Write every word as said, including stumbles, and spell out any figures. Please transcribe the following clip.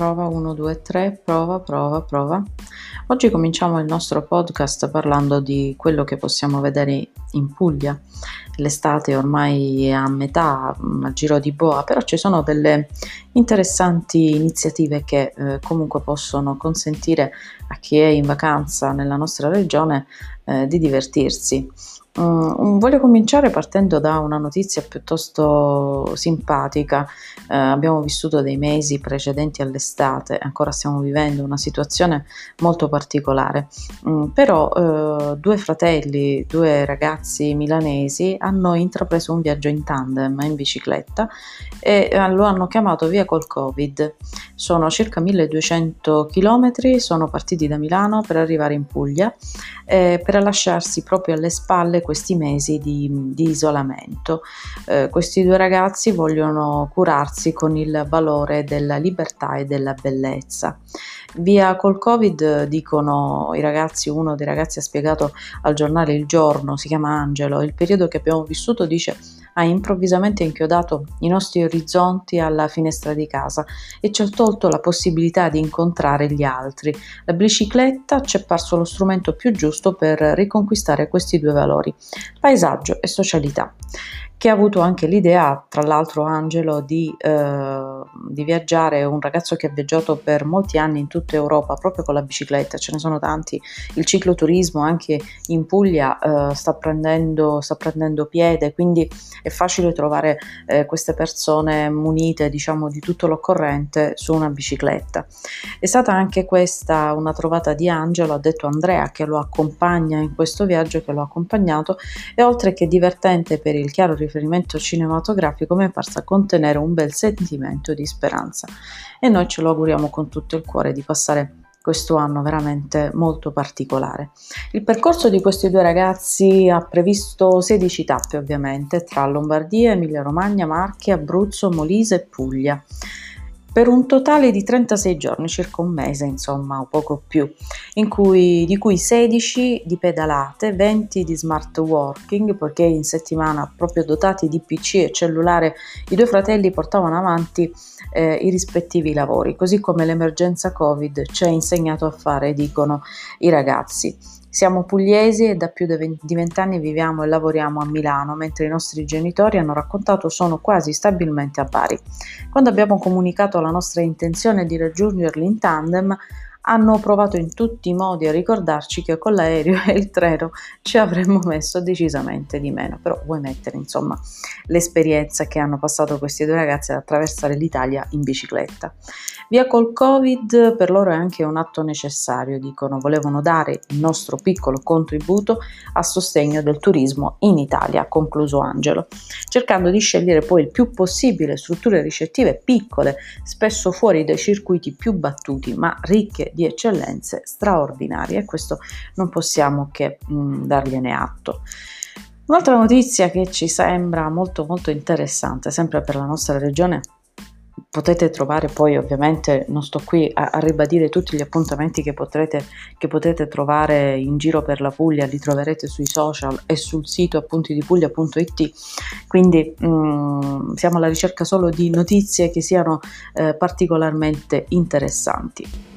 Prova uno, due, tre, prova, prova, prova. Oggi cominciamo il nostro podcast parlando di quello che possiamo vedere in Puglia. L'estate ormai è a metà, a giro di boa, però ci sono delle interessanti iniziative che eh, comunque possono consentire a chi è in vacanza nella nostra regione eh, di divertirsi. Um, voglio cominciare partendo da una notizia piuttosto simpatica. Eh, abbiamo vissuto dei mesi precedenti all'estate, ancora stiamo vivendo una situazione molto particolare, um, però eh, due fratelli, due ragazzi milanesi hanno intrapreso un viaggio in tandem, in bicicletta, e eh, lo hanno chiamato Via col Covid. Sono circa milleduecento chilometri, sono partiti da Milano per arrivare in Puglia eh, per lasciarsi proprio alle spalle questi mesi di, di isolamento. Eh, questi due ragazzi vogliono curarsi con il valore della libertà e della bellezza. Via col Covid, dicono i ragazzi. Uno dei ragazzi ha spiegato al giornale Il Giorno, si chiama Angelo: il periodo che abbiamo vissuto, dice, ha improvvisamente inchiodato i nostri orizzonti alla finestra di casa e ci ha tolto la possibilità di incontrare gli altri. La bicicletta ci è parso lo strumento più giusto per riconquistare questi due valori, paesaggio e socialità, che ha avuto anche l'idea, tra l'altro Angelo, di, eh, di viaggiare, un ragazzo che ha viaggiato per molti anni in tutta Europa proprio con la bicicletta. Ce ne sono tanti, il cicloturismo anche in Puglia eh, sta prendendo, sta prendendo piede, quindi è facile trovare eh, queste persone munite, diciamo, di tutto l'occorrente su una bicicletta. È stata anche questa una trovata di Angelo, ha detto Andrea, che lo accompagna in questo viaggio, che lo ha accompagnato, e oltre che divertente per il chiaro riferimento riferimento cinematografico, mi è parsa contenere un bel sentimento di speranza, e noi ce lo auguriamo con tutto il cuore di passare questo anno veramente molto particolare. Il percorso di questi due ragazzi ha previsto sedici tappe, ovviamente, tra Lombardia, Emilia Romagna, Marche, Abruzzo, Molise e Puglia, per un totale di trentasei giorni, circa un mese insomma, o poco più, in cui, di cui sedici di pedalate, venti di smart working, perché in settimana, proprio dotati di P C e cellulare, i due fratelli portavano avanti eh, i rispettivi lavori, così come l'emergenza Covid ci ha insegnato a fare, dicono i ragazzi. Siamo pugliesi e da più di vent'anni viviamo e lavoriamo a Milano, mentre i nostri genitori, hanno raccontato, sono quasi stabilmente a Bari. Quando abbiamo comunicato la nostra intenzione di raggiungerli in tandem, hanno provato in tutti i modi a ricordarci che con l'aereo e il treno ci avremmo messo decisamente di meno, però vuoi mettere insomma l'esperienza che hanno passato questi due ragazzi ad attraversare l'Italia in bicicletta. Via col Covid per loro è anche un atto necessario, dicono, volevano dare il nostro piccolo contributo a sostegno del turismo in Italia, ha concluso Angelo, cercando di scegliere poi il più possibile strutture ricettive piccole, spesso fuori dai circuiti più battuti, ma ricche di eccellenze straordinarie, e questo non possiamo che mh, dargliene atto. Un'altra notizia che ci sembra molto molto interessante, sempre per la nostra regione. Potete trovare poi, ovviamente, non sto qui a, a ribadire tutti gli appuntamenti che potrete, che potete trovare in giro per la Puglia, li troverete sui social e sul sito appunti di puglia punto it, quindi mm, siamo alla ricerca solo di notizie che siano eh, particolarmente interessanti.